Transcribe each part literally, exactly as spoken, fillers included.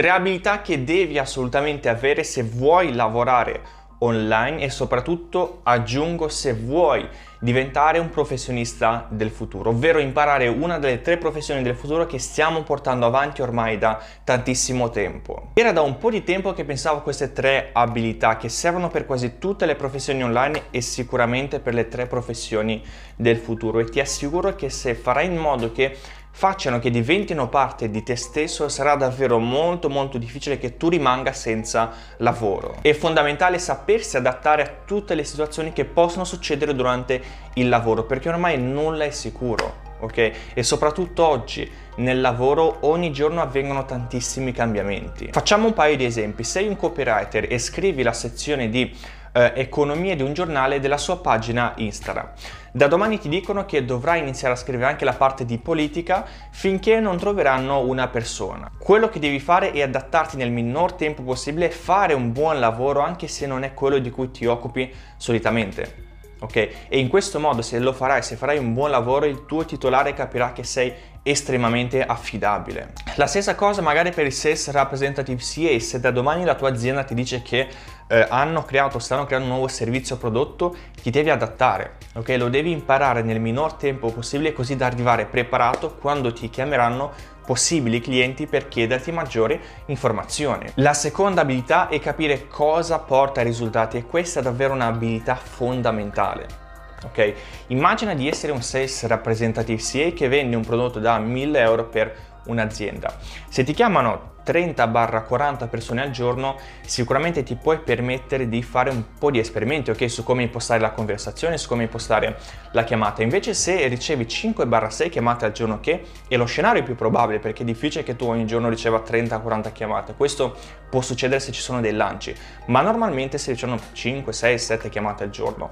Tre abilità che devi assolutamente avere se vuoi lavorare online e soprattutto, aggiungo, se vuoi diventare un professionista del futuro, ovvero imparare una delle tre professioni del futuro che stiamo portando avanti ormai da tantissimo tempo. Era da un po' di tempo che pensavo a queste tre abilità che servono per quasi tutte le professioni online e sicuramente per le tre professioni del futuro, e ti assicuro che se farai in modo che facciano che diventino parte di te stesso, sarà davvero molto molto difficile che tu rimanga senza lavoro. È fondamentale sapersi adattare a tutte le situazioni che possono succedere durante il lavoro, perché ormai nulla è sicuro, ok? E soprattutto oggi nel lavoro ogni giorno avvengono tantissimi cambiamenti. Facciamo un paio di esempi. Sei un copywriter e scrivi la sezione di eh, economia di un giornale della sua pagina Instagram. Da domani ti dicono che dovrai iniziare a scrivere anche la parte di politica finché non troveranno una persona. Quello che devi fare è adattarti nel minor tempo possibile e fare un buon lavoro anche se non è quello di cui ti occupi solitamente. Ok? E in questo modo, se lo farai, se farai un buon lavoro, il tuo titolare capirà che sei estremamente affidabile. La stessa cosa magari per il Sales Representative C A. Se da domani la tua azienda ti dice che eh, hanno creato, stanno creando un nuovo servizio o prodotto, ti devi adattare, ok? Lo devi imparare nel minor tempo possibile, così da arrivare preparato quando ti chiameranno possibili clienti per chiederti maggiori informazioni. La seconda abilità è capire cosa porta ai risultati, e questa è davvero un'abilità fondamentale. Ok, immagina di essere un Sales Representative C A che vende un prodotto da mille euro per un'azienda. Se ti chiamano trenta quaranta persone al giorno, sicuramente ti puoi permettere di fare un po' di esperimenti, ok, su come impostare la conversazione, su come impostare la chiamata. Invece se ricevi cinque sei chiamate al giorno, che è lo scenario più probabile, perché è difficile che tu ogni giorno riceva trenta quaranta chiamate. Questo può succedere se ci sono dei lanci, ma normalmente si ricevono cinque sei sette chiamate al giorno.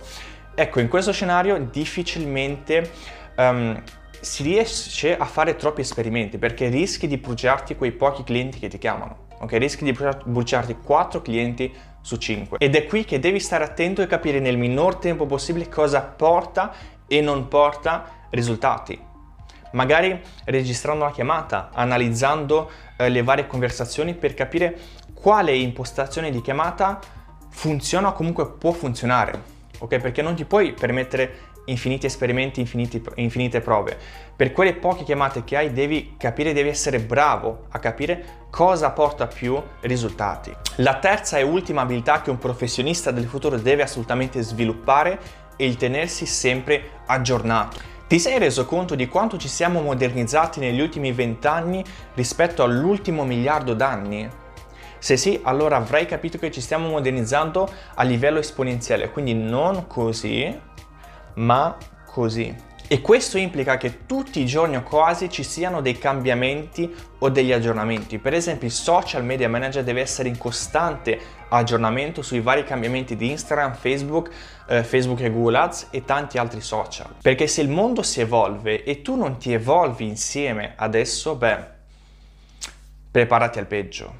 Ecco, in questo scenario difficilmente um, si riesce a fare troppi esperimenti, perché rischi di bruciarti quei pochi clienti che ti chiamano, ok? Rischi di bruciarti quattro clienti su cinque. Ed è qui che devi stare attento e capire nel minor tempo possibile cosa porta e non porta risultati. Magari registrando la chiamata, analizzando eh, le varie conversazioni per capire quale impostazione di chiamata funziona o comunque può funzionare. Ok, perché non ti puoi permettere infiniti esperimenti, infiniti, infinite prove. Per quelle poche chiamate che hai devi capire, devi essere bravo a capire cosa porta più risultati. La terza e ultima abilità che un professionista del futuro deve assolutamente sviluppare è il tenersi sempre aggiornato. Ti sei reso conto di quanto ci siamo modernizzati negli ultimi vent'anni rispetto all'ultimo miliardo d'anni? Se sì, allora avrai capito che ci stiamo modernizzando a livello esponenziale, quindi non così, ma così. E questo implica che tutti i giorni o quasi ci siano dei cambiamenti o degli aggiornamenti. Per esempio, il social media manager deve essere in costante aggiornamento sui vari cambiamenti di Instagram, Facebook, eh, Facebook e Google Ads e tanti altri social. Perché se il mondo si evolve e tu non ti evolvi insieme adesso, beh, preparati al peggio.